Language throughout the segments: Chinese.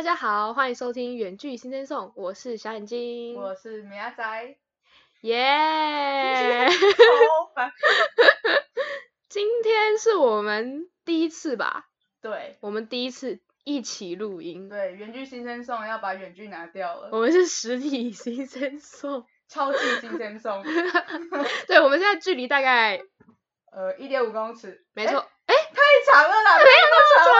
大家好，欢迎收听远距新生颂，我是小眼睛，我是米亚仔，耶，超烦。今天是我们第一次吧？对，我们第一次一起录音。对，远距新生颂要把远距拿掉了，我们是实体新生颂，超级新生颂。对，我们现在距离大概1.5公尺，没错。太长了啦，没有那么长了。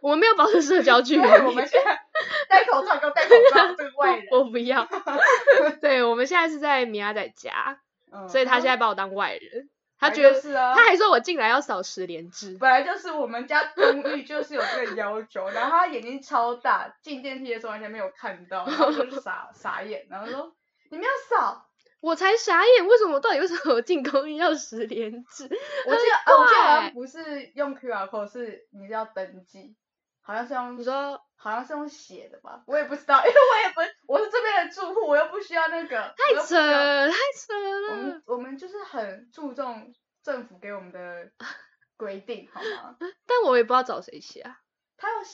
我们没有保持社交距离。对，我们现在戴口罩，给我戴口罩，这个外人。我不要。对，我们现在是在米娅仔家，所以他现在把我当外人。他觉得是啊，他还说我进来要扫10连制。本来就是我们家公寓就是有这个要求，然后他眼睛超大，进电梯的时候完全没有看到，然后就是傻眼，然后说你们要扫。我才傻眼，为什么我进公寓要10连制？我记得好像不是用 QR code， 是你要登记，好像是用，你说好像是用写的吧？我也不知道，因为我是这边的住户，我又不需要那个。太扯了。我们就是很注重政府给我们的规定，好吗？但我也不知道找谁写啊。他有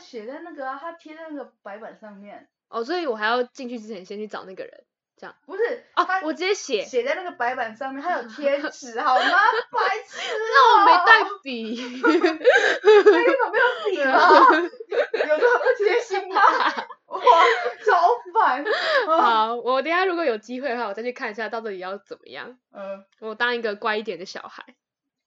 写在那个啊，他贴在那个白板上面。哦，所以我还要进去之前先去找那个人。这样不是哦，我直接写在那个白板上面，还有贴纸，好吗？白痴、喔！那我没带笔，那你怎么没有笔啊？有这么贴心吗？哇，超烦！好，我等一下如果有机会的话，我再去看一下到底要怎么样。我当一个乖一点的小孩。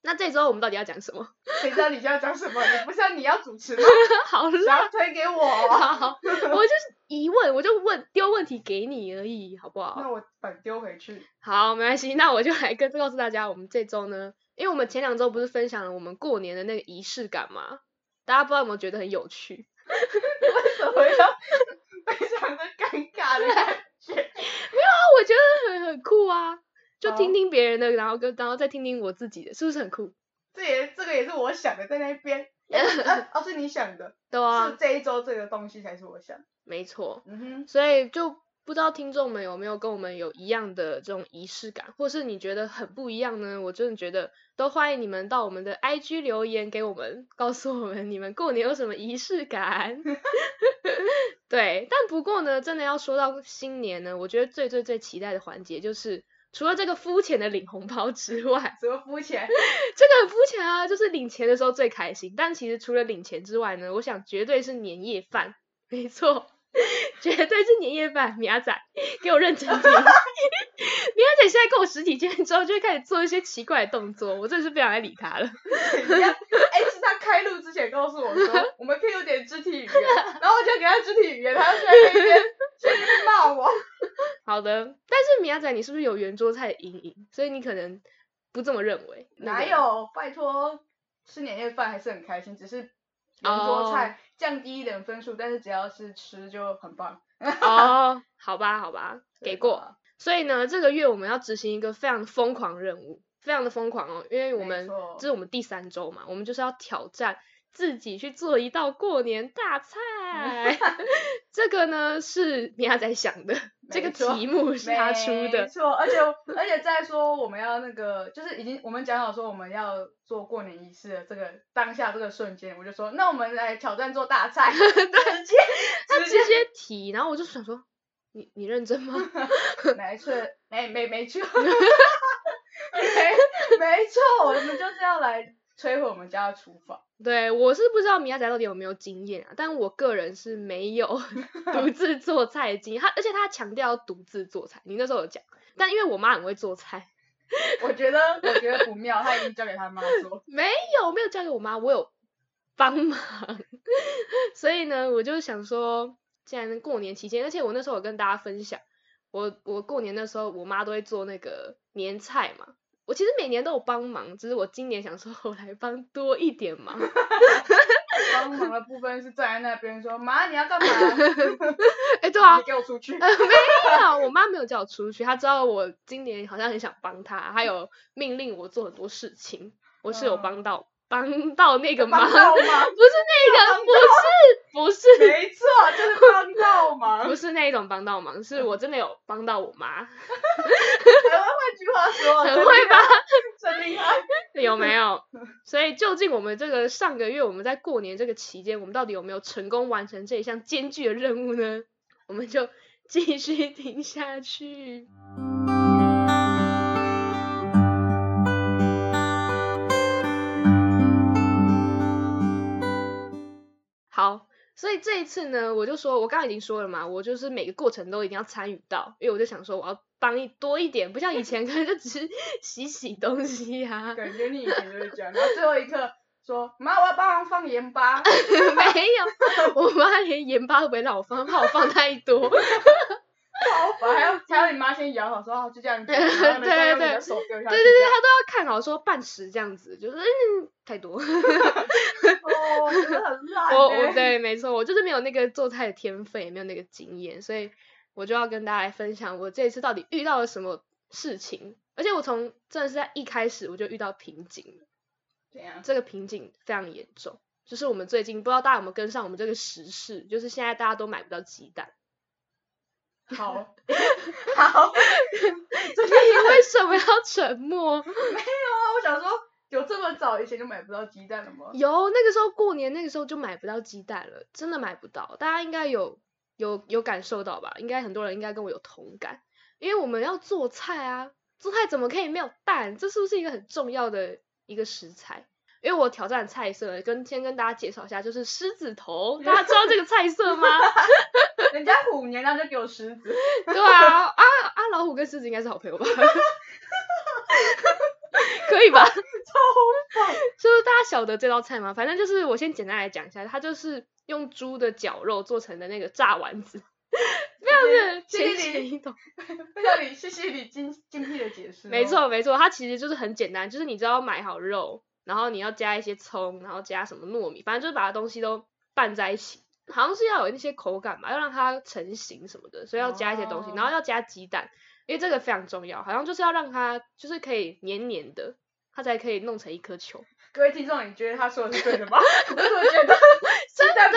那这周我们到底要讲什么？谁知道你要讲什么？你不是你要主持吗？好啦，想要推给我。好，我就是疑问，我就问丢问题给你而已，好不好？那我反丢回去。好，没关系，那我就来告诉大家，我们这周呢，因为我们前2周不是分享了我们过年的那个仪式感吗？大家不知道有没有觉得很有趣？为什么要非常的尴尬的感觉？没有啊，我觉得很酷啊。就听听别人的，然后再听听我自己的，是不是很酷？这个也是我想的，在那边。是你想的。对啊。是这一周这个东西才是我想的。没错。所以就不知道听众们有没有跟我们有一样的这种仪式感，或是你觉得很不一样呢？我真的觉得都欢迎你们到我们的 IG 留言给我们，告诉我们你们过年有什么仪式感。对，但不过呢，真的要说到新年呢，我觉得最最最期待的环节就是。除了这个肤浅的领红包之外，什么肤浅？这个很肤浅啊，就是领钱的时候最开心。但其实除了领钱之外呢，我想绝对是年夜饭，没错，绝对是年夜饭。米娅仔，给我认真听。米娅仔现在跟我实体见之后，就会开始做一些奇怪的动作，我真的是不想再理他了。是他开录之前告诉我说，我们可以有点肢体语言，然后我就给他肢体语言，他就在那边骂我。好的，但是米娅仔，你是不是有圆桌菜的阴影？所以你可能不这么认为。哪有？拜托，吃年夜饭还是很开心，只是圆桌菜降低一点分数，但是只要是吃就很棒。哦，好吧，给过。所以呢，这个月我们要执行一个非常疯狂任务，非常的疯狂哦，因为这是我们第3周嘛，我们就是要挑战。自己去做一道过年大菜。这个呢是米娅仔想的，这个题目是他出的，没错。而且再说我们要那个，就是已经我们讲好说我们要做过年仪式的这个当下这个瞬间，我就说那我们来挑战做大菜。直接提，然后我就想说你认真吗？没错。没错，我们就是要来摧毁我们家的厨房。对，我是不知道米娅仔到底有没有经验啊，但我个人是没有独自做菜的经验。而且他强调要独自做菜，你那时候有讲，但因为我妈很会做菜，我觉得不妙，他已经交给他妈做。没有交给我妈，我有帮忙。所以呢，我就想说，既然过年期间，而且我那时候有跟大家分享，我过年那时候我妈都会做那个年菜嘛。我其实每年都有帮忙，只是我今年想说我来帮多一点忙。帮忙的部分是站在那边说妈你要干嘛？对啊，你给我出去。没有，我妈没有叫我出去，她知道我今年好像很想帮她，她有命令我做很多事情，我是有帮到那个忙，不是那个，不是，没错，就是帮到忙，不是那种帮到忙，是我真的有帮到我妈。台湾换句话说，很会吧？真厉害，有没有？所以究竟我们这个上个月我们在过年这个期间，我们到底有没有成功完成这一项艰巨的任务呢？我们就继续听下去。好，所以这一次呢，我就说我刚刚已经说了嘛，我就是每个过程都一定要参与到，因为我就想说我要帮多一点，不像以前可能就只是洗东西啊，感觉你以前就是这样，然后最后一刻说妈我要帮忙放盐巴。没有，我妈连盐巴都不会让我放，怕我放太多。我还要你妈先摇好说好就这样，然后你再用你的手丢下去。对对对，她都要看好说半时这样子，就是太多。哦，真的很烂。我对，没错，我就是没有那个做菜的天分，也没有那个经验，所以我就要跟大家来分享我这一次到底遇到了什么事情。而且我从真的是在一开始我就遇到瓶颈了。对啊。这个瓶颈非常严重，就是我们最近不知道大家有没有跟上我们这个时事，就是现在大家都买不到鸡蛋。好，你为什么要沉默？没有啊，我想说，有这么早以前就买不到鸡蛋了吗？有，那个时候过年那个时候就买不到鸡蛋了，真的买不到。大家应该有感受到吧？应该很多人应该跟我有同感，因为我们要做菜啊，做菜怎么可以没有蛋？这是不是一个很重要的一个食材？因为我挑战菜色了，先跟大家介绍一下，就是狮子头，大家知道这个菜色吗？人家虎年，然后就给我狮子。对啊，老虎跟狮子应该是好朋友吧？可以吧？超棒！就是大家晓得这道菜吗？反正就是我先简单来讲一下，它就是用猪的绞肉做成的那个炸丸子。谢谢你，谢谢你精辟的解释。没错没错，它其实就是很简单，就是你只要买好肉。然后你要加一些葱，然后加什么糯米，反正就是把它东西都拌在一起，好像是要有那些口感吧，要让它成型什么的，所以要加一些东西， 然后要加鸡蛋，因为这个非常重要，好像就是要让它就是可以黏黏的，它才可以弄成一颗球。各位听众，你觉得他说的是对的吗？我怎么觉得鸡蛋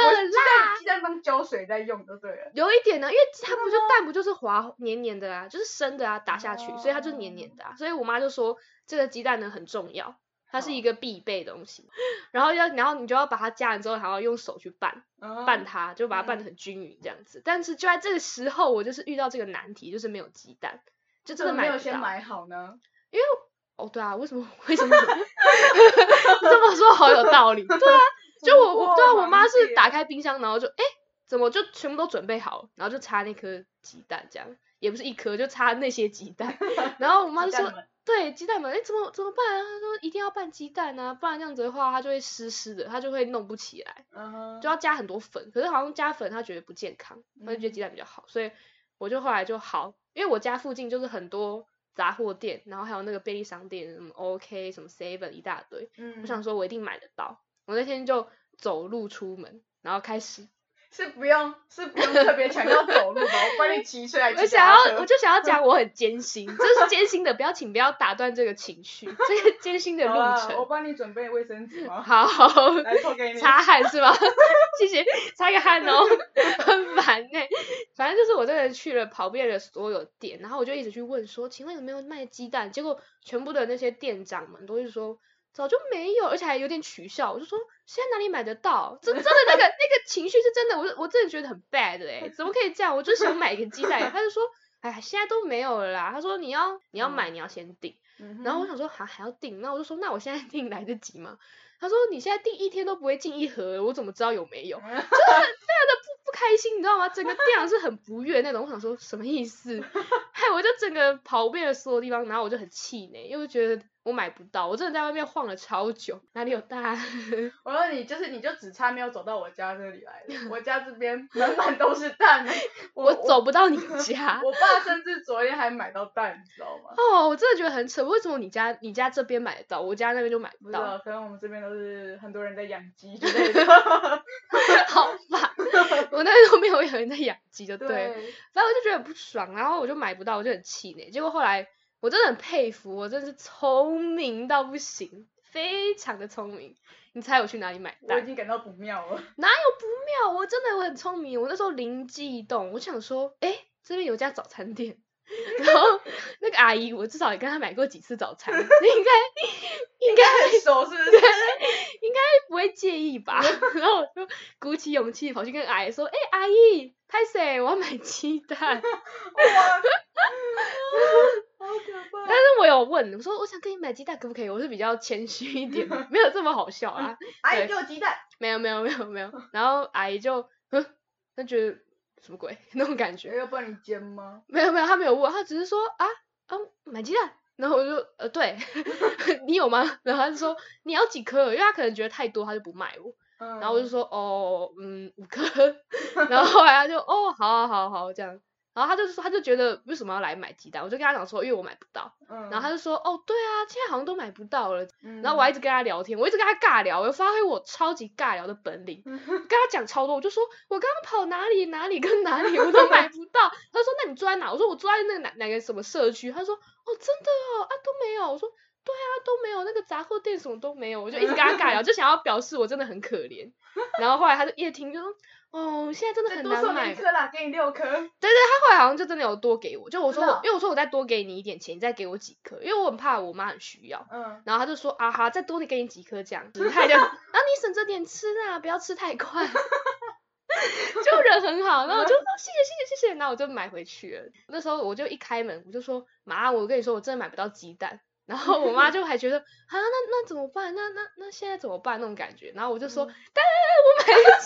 当胶水在用就对了，有一点呢，因为它不就蛋不就是滑黏黏的啊，就是生的啊，打下去，所以它就黏黏的啊，所以我妈就说这个鸡蛋呢很重要。它是一个必备的东西，然后你就要把它加完之后，还要用手去拌它，就把它拌得很均匀这样子。但是就在这个时候，我就是遇到这个难题，就是没有鸡蛋，就真的买不到。没有先买好呢？因为对啊，为什么这么说好有道理？对啊，就我妈是打开冰箱，然后就怎么就全部都准备好了，然后就插那颗鸡蛋这样，也不是一颗，就插那些鸡蛋。然后我妈就说。对，鸡蛋嘛，怎么办啊？他说一定要拌鸡蛋啊，不然这样子的话，它就会湿湿的，它就会弄不起来， 就要加很多粉。可是好像加粉，他觉得不健康，他就觉得鸡蛋比较好，所以我就后来就好，因为我家附近就是很多杂货店，然后还有那个便利商店，什么 OK， 什么 Seven 一大堆。我想说，我一定买得到。我那天就走路出门，然后开始。是不用特别强调走路吧，我帮你骑车来骑脚踏车。我就想要讲我很艰辛，这是艰辛的，请不要打断这个情绪，这个艰辛的路程。我帮你准备卫生纸吗？好，来做给你。擦汗是吗？谢谢，擦个汗哦，很烦欸。反正就是我真的去了跑遍了所有店，然后我就一直去问说，请问有没有卖鸡蛋？结果全部的那些店长们都是说。早就没有，而且还有点取笑。我就说，现在哪里买得到？真的那个情绪是真的，我真的觉得很 bad 怎么可以这样？我就想买一个鸡蛋，他就说，哎，现在都没有了啦。他说你要买，你要先订。然后我想说，还要订？那我就说，那我现在订来得及吗？他说你现在订一天都不会进一盒，我怎么知道有没有？就是非常的不开心，你知道吗？整个店长是很不悦那种。我想说什么意思？害我就整个跑遍了所有地方，然后我就很气馁，因为觉得。我买不到，我真的在外面晃了超久，哪里有蛋？我说你就只差没有走到我家这里来了，我家这边满满都是蛋，我走不到你家。我爸甚至昨天还买到蛋，你知道吗？我真的觉得很扯，为什么你家这边买得到，我家那边就买不到？不知道，可能我们这边都是很多人在养鸡之类的。好吧，我那边都没有人在养鸡就对了，反正我就觉得很不爽，然后我就买不到，我就很气馁，结果后来。我真的很佩服，我真的是聪明到不行，非常的聪明。你猜我去哪里买蛋？我已经感到不妙了。哪有不妙？我真的我很聪明，我那时候灵机一动，我想说，哎，这边有家早餐店，然后那个阿姨，我至少也跟她买过几次早餐，应该很熟，是不是？应该不会介意吧？然后我就鼓起勇气跑去跟阿姨说，哎，阿姨，拍谁？我要买鸡蛋。哇！但是我有问，我说我想跟你买鸡蛋可不可以？我是比较谦虚一点，没有这么好笑啊。阿姨给我鸡蛋。没有。然后阿姨就，她觉得什么鬼那种感觉。要帮你煎吗？没有，她没有问，她只是说啊买鸡蛋。然后我就对，你有吗？然后她就说你要几颗？因为她可能觉得太多，她就不卖我。然后我就说5颗。然后后来她就好这样。然后他就觉得为什么要来买鸡蛋，我就跟他讲说因为我买不到，然后他就说对啊，现在好像都买不到了，然后我还一直跟他聊天，我一直跟他尬聊，我发挥我超级尬聊的本领，跟他讲超多，我就说我刚刚跑哪里跟哪里我都买不到，他说那你住在哪？我说我住在那个哪个什么社区，他说真的都没有，我说对啊都没有，那个杂货店什么都没有，我就一直跟他尬聊，就想要表示我真的很可怜，然后后来他就一听就说现在真的很难买。多送你一颗啦，给你6颗。对，他后来好像就真的有多给我，就我说，因为我说我再多给你一点钱，你再给我几颗，因为我很怕我妈很需要。然后他就说好，再多给你几颗这样子，他就，你省着点吃啊，不要吃太快。就人很好，然后我就说谢谢，然后我就买回去了。那时候我就一开门，我就说妈，我跟你说我真的买不到鸡蛋。然后我妈就还觉得那怎么办？那现在怎么办那种感觉？然后我就说，但我买了。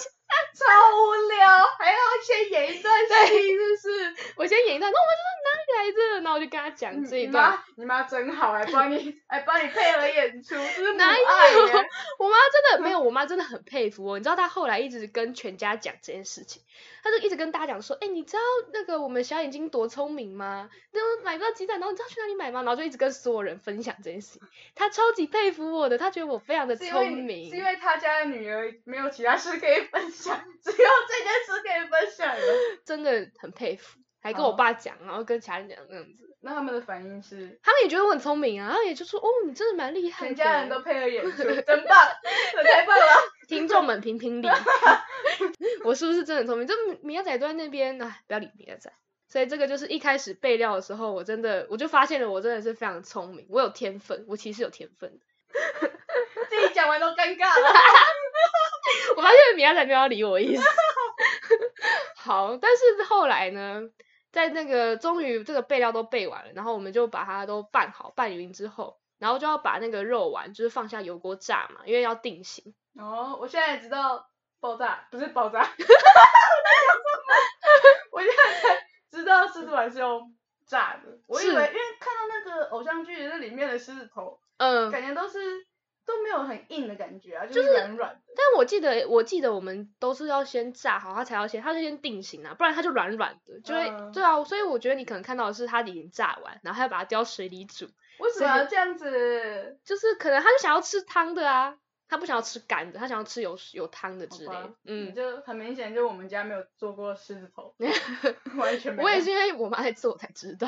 超无聊，还要先演一段戏，就是我先演一段，那我就说哪里来着？然后我就跟他讲这一段。你妈真好，还帮你配合演出，就是母爱耶。我妈真的没有，我妈真的很佩服我。你知道她后来一直跟全家讲这件事情，她就一直跟大家讲说，你知道那个我们小眼睛多聪明吗？那买不到鸡蛋，然后你知道去哪里买吗？然后就一直跟所有人分享这件事情。她超级佩服我的，她觉得我非常的聪明。是因为她家的女儿没有其他事可以分享。只有这件事可以分享了，真的很佩服，还跟我爸讲，然后跟其他人讲这样子。那他们的反应是？他们也觉得我很聪明啊，他们也就说你真的蛮厉害的。全家人都配合演出，真棒，太棒了！听众们评评理，我是不是真的聪明？这米亚仔都在那边，不要理米亚仔。所以这个就是一开始备料的时候，我就发现了，我真的是非常聪明，我有天分，我其实有天分。自己讲完都尴尬了。我发现米娅才没有要理我意思。好，但是后来呢，在那个终于这个备料都备完了，然后我们就把它都拌好拌匀之后，然后就要把那个肉丸就是放下油锅炸嘛，因为要定型。我现在知道不是爆炸，我现在知道狮子丸是用炸的，我以为因为看到那个偶像剧那里面的狮子头，感觉都没有很硬的感觉啊，就是软软的。但我记得我们都是要先炸好，它就先定型啊，不然它就软软的，就会对啊。所以我觉得你可能看到的是它已经炸完，然后还要把它丢到水里煮。为什么要这样子？就是可能他就想要吃汤的啊，他不想要吃干的，他想要吃有汤的之类的。就很明显，就我们家没有做过狮子头，完全没有。我也是因为我妈在做我才知道，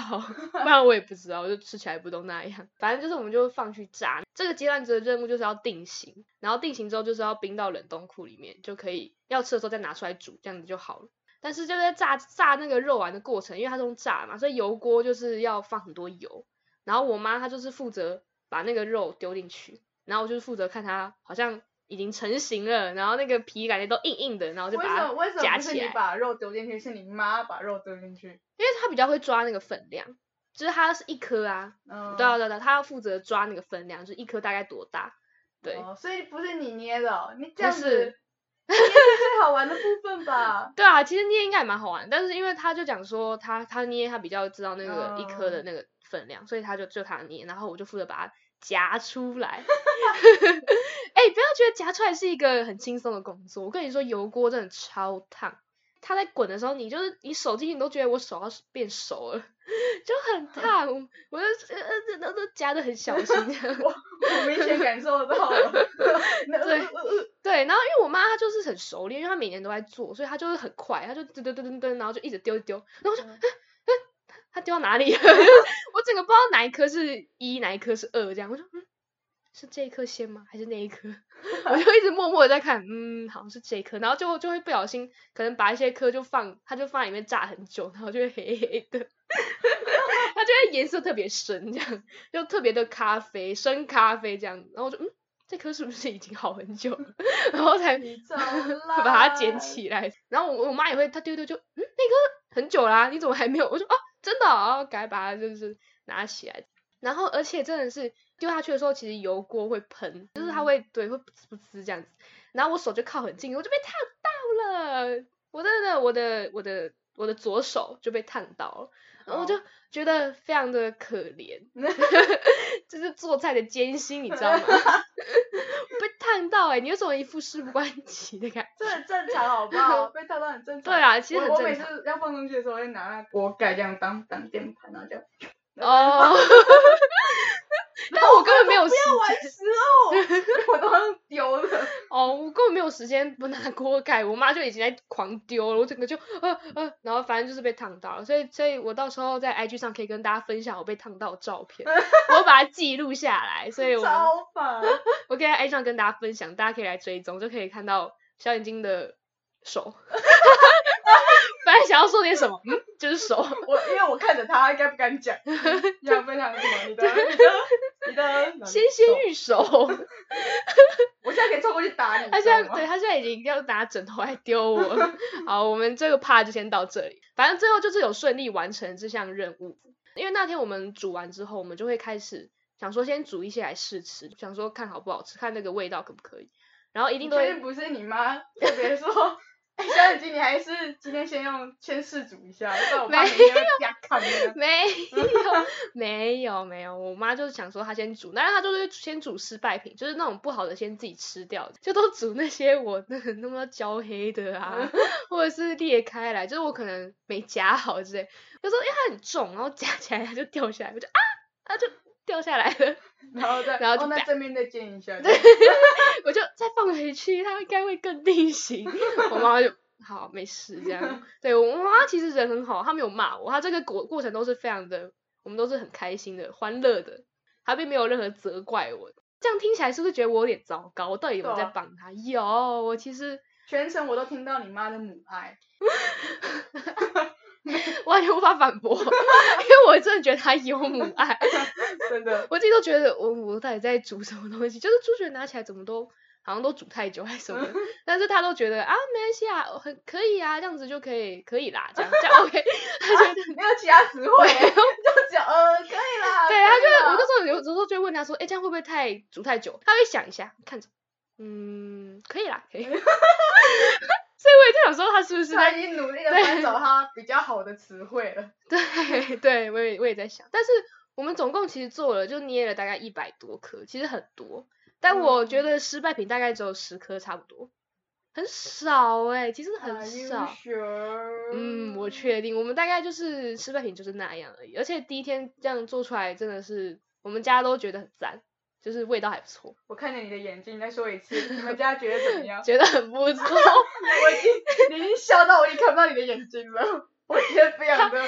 不然我也不知道，我就吃起来不都那样。反正就是我们就放去炸。这个阶段的任务就是要定型，然后定型之后就是要冰到冷冻库里面，就可以要吃的时候再拿出来煮，这样子就好了。但是就在炸那个肉丸的过程，因为它是用炸嘛，所以油锅就是要放很多油。然后我妈她就是负责把那个肉丢进去。然后我就是负责看它好像已经成型了，然后那个皮感觉都硬硬的，然后就把它夹起来。为什么不是你把肉丢进去，是你妈把肉丢进去？因为她比较会抓那个分量，就是它是一颗啊，对，她要负责抓那个分量，就是一颗大概多大，对。所以不是你捏的你这样子。最好玩的部分吧。对啊，其实捏应该也蛮好玩，但是因为他就讲说他捏他比较知道那个一颗的那个分量，所以他就他捏，然后我就负责把它夹出来。不要觉得夹出来是一个很轻松的工作，我跟你说油锅真的超烫，它在滚的时候，你手进去你都觉得我手要变熟了，就很烫，我都夹得很小心。我明显感受到了。对，然后因为我妈她就是很熟练，因为她每年都在做，所以她就是很快，她就噔噔噔，然后就一直丢，然后我就她丢到哪里了？我整个不知道哪一颗是1，哪一颗是2，这样我就是这一颗先吗还是那一颗我就一直默默的在看，好像是这一颗，然后就会不小心可能把一些颗就放，它就放在里面炸很久，然后就会黑黑的它就会颜色特别深，这样就特别的咖啡，深咖啡这样，然后我就这颗是不是已经好很久了然后才把它捡起来，然后我妈也会，她丢就那颗很久啦，你怎么还没有，我说真的哦，赶快把它就是拿起来，然后而且真的是丢下去的时候，其实油锅会喷，就是它会会噗呲噗呲这样子，然后我手就靠很近，我就被烫到了，我真的我的左手就被烫到了，然后我就觉得非常的可怜就是做菜的艰辛，你知道吗被烫到你有什么一副事不关己的感觉，这很正常好不好被烫到很正常，对啊，其实很正常，我每次要放东西的时候会拿那锅盖这样当键盘，然后就但我根本没有时间，不要玩食物我都要丢了我根本没有时间不拿锅盖，我妈就已经在狂丢了，我整个就然后反正就是被烫到了，所以我到时候在 IG 上可以跟大家分享我被烫到的照片我把它记录下来，所以超烦我可以在 IG 上跟大家分享，大家可以来追踪，就可以看到小眼睛的手本来想要说点什么，就是手。因为我看着他，应该不敢讲。要分享什么？你的纤玉手。我现在可以凑过去打你。他现在已经要拿枕头来丢我。好，我们这个 part 就先到这里。反正最后就是有顺利完成这项任务，因为那天我们煮完之后，我们就会开始想说先煮一些来试吃，想说看好不好吃，看那个味道可不可以。然后一定都会。确定不是你妈特别说。小眼睛，你还是今天先试煮一下，不然我怕明天会瞎看。没有，我妈就是想说她先煮，但是她就是先煮失败品，就是那种不好的先自己吃掉，就都煮那些我那么焦黑的啊，或者是裂开来，就是我可能没夹好之类，有时候因为它很重，然后夹起来它就掉下来，我就它就掉下来了，然后就那正面再煎一下，对我就再放回去，它应该会更定型我妈就好没事这样，对，我妈其实人很好，她没有骂我，她这个过程都是非常的，我们都是很开心的欢乐的，她并没有任何责怪我，这样听起来是不是觉得我有点糟糕，我到底有没有在帮她？有，我其实全程我都听到你妈的母爱完全无法反驳因为我真的觉得他有母爱真的，我自己都觉得我到底在煮什么东西，就是猪血拿起来怎么都好像都煮太久还是什么的但是他都觉得没关系啊，很可以啊，这样子就可以啦，这样 OK 他觉得没有其他词汇就只有可以啦，对，他觉得我那时候有时候就会问他说这样会不会煮太久，他会想一下看着可以啦可以所以我也在想说他是不是在已经努力的翻找他比较好的词汇了对，我也在想，但是我们总共其实做了就捏了大概100多颗，其实很多，但我觉得失败品大概只有10颗差不多，很少其实很少。我确定我们大概就是失败品就是那样而已，而且第一天这样做出来真的是我们家都觉得很赞，就是味道还不错。我看见你的眼睛，再说一次，你们家觉得怎么样？觉得很不错。你已经笑到我已经看不到你的眼睛了，我觉得非常的。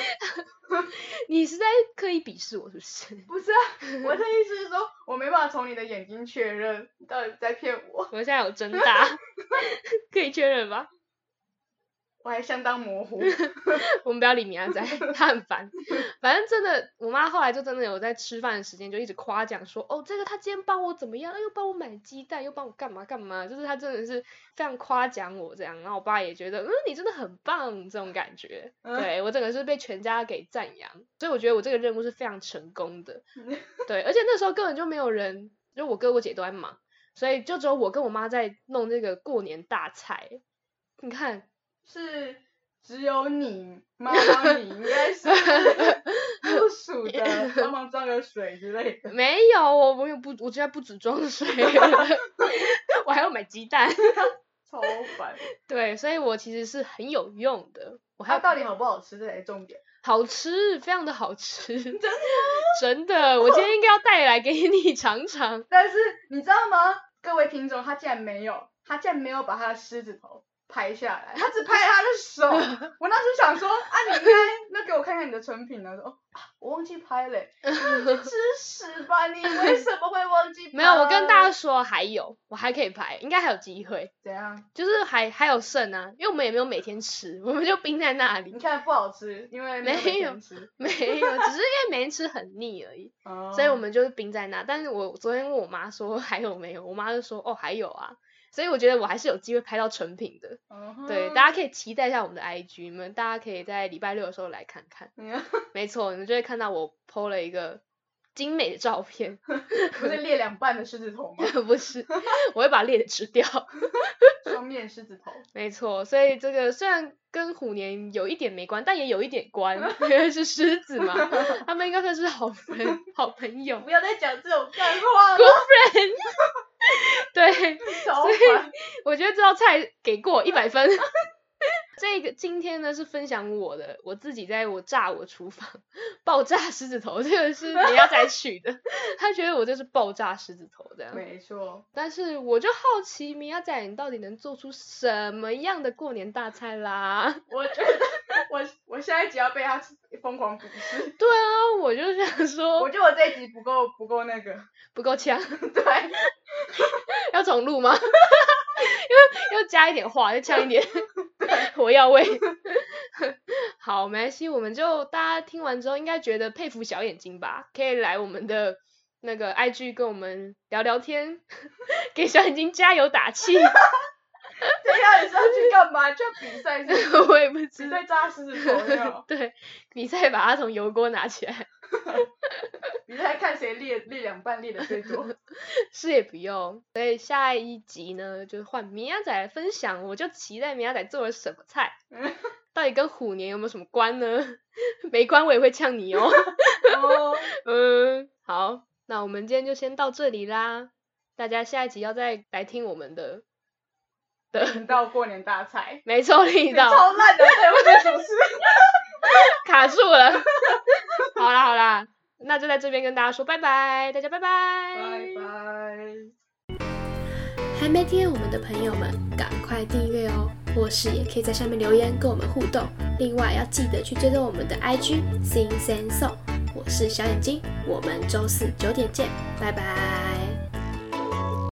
你是在刻意鄙视我是不是？不是啊，我的意思是说，我没办法从你的眼睛确认你到底在骗我。我现在有睁大，可以确认吧？我还相当模糊我们不要理米亚仔，他很烦反正真的我妈后来就真的有在吃饭的时间就一直夸奖说这个她今天帮我怎么样，又帮我买鸡蛋，又帮我干嘛干嘛，就是她真的是非常夸奖我这样，然后我爸也觉得你真的很棒这种感觉对，我整个是被全家给赞扬，所以我觉得我这个任务是非常成功的对，而且那时候根本就没有人，就我哥我姐都在忙，所以就只有我跟我妈在弄这个过年大菜。你看是只有你妈你应该是不属的帮忙装个水之类的没有，我现在不止装水了我还要买鸡蛋超烦对，所以我其实是很有用的。它到底好不好吃这才是重点。好吃，非常的好吃真的，我今天应该要带来给你尝尝但是你知道吗各位听众，他竟然没有把他的狮子头拍下来，他只拍他的手我那时想说你应该那给我看看你的成品，他说我忘记拍嘞，吃屎吧你！为什么会忘记拍？没有，我跟大家说还有，我还可以拍，应该还有机会。怎样？就是还有剩啊，因为我们也没有每天吃，我们就冰在那里。你看不好吃，因为没有每天吃，没有，只是因为每天吃很腻而已，所以我们就是冰在那。但是我昨天问我妈说还有没有，我妈就说哦还有啊。所以我觉得我还是有机会拍到成品的，对，大家可以期待一下我们的 IG， 你们大家可以在礼拜六的时候来看看，没错，你们就会看到我 po 了一个精美的照片，不是裂两半的狮子头吗？不是，我会把裂的吃掉，双面狮子头，没错，所以这个虽然跟虎年有一点没关，但也有一点关，因为是狮子嘛，他们应该算是好朋友，不要再讲这种干话了 ，Good friend 。对，所以我觉得这道菜给过100分。这个今天呢是分享我自己在我厨房爆炸狮子头，这个是人家才取的，他觉得我就是爆炸狮子头这样。没错。但是我就好奇明亚仔你到底能做出什么样的过年大菜啦？我觉得我下一集要被他疯狂鄙视。对啊，我就想说，我觉得我这一集不够那个，不够呛。对。要重录吗？要加一点话，要呛一点。火药味好，没关系，我们就大家听完之后应该觉得佩服小眼睛吧，可以来我们的那个 IG 跟我们聊聊天，给小眼睛加油打气。等一下你是要去干嘛？去比赛是不是？我也不知道，比赛炸狮子头。对，比赛把它从油锅拿起来。比赛看谁裂两半裂的最多。是也不用。所以下一集呢就是换明亚仔来分享，我就期待明亚仔做了什么菜。到底跟虎年有没有什么关呢？没关我也会呛你哦。好，那我们今天就先到这里啦，大家下一集要再来听我们的领到过年大菜，没错，领到超烂的，谁会做主持？卡住了。好啦，那就在这边跟大家说拜拜，大家拜拜，拜拜。还没订阅我们的朋友们，赶快订阅哦，或是也可以在下面留言跟我们互动。另外要记得去追踪我们的 IG Sing Sing Song， 我是小眼睛，我们周四9点见，拜拜。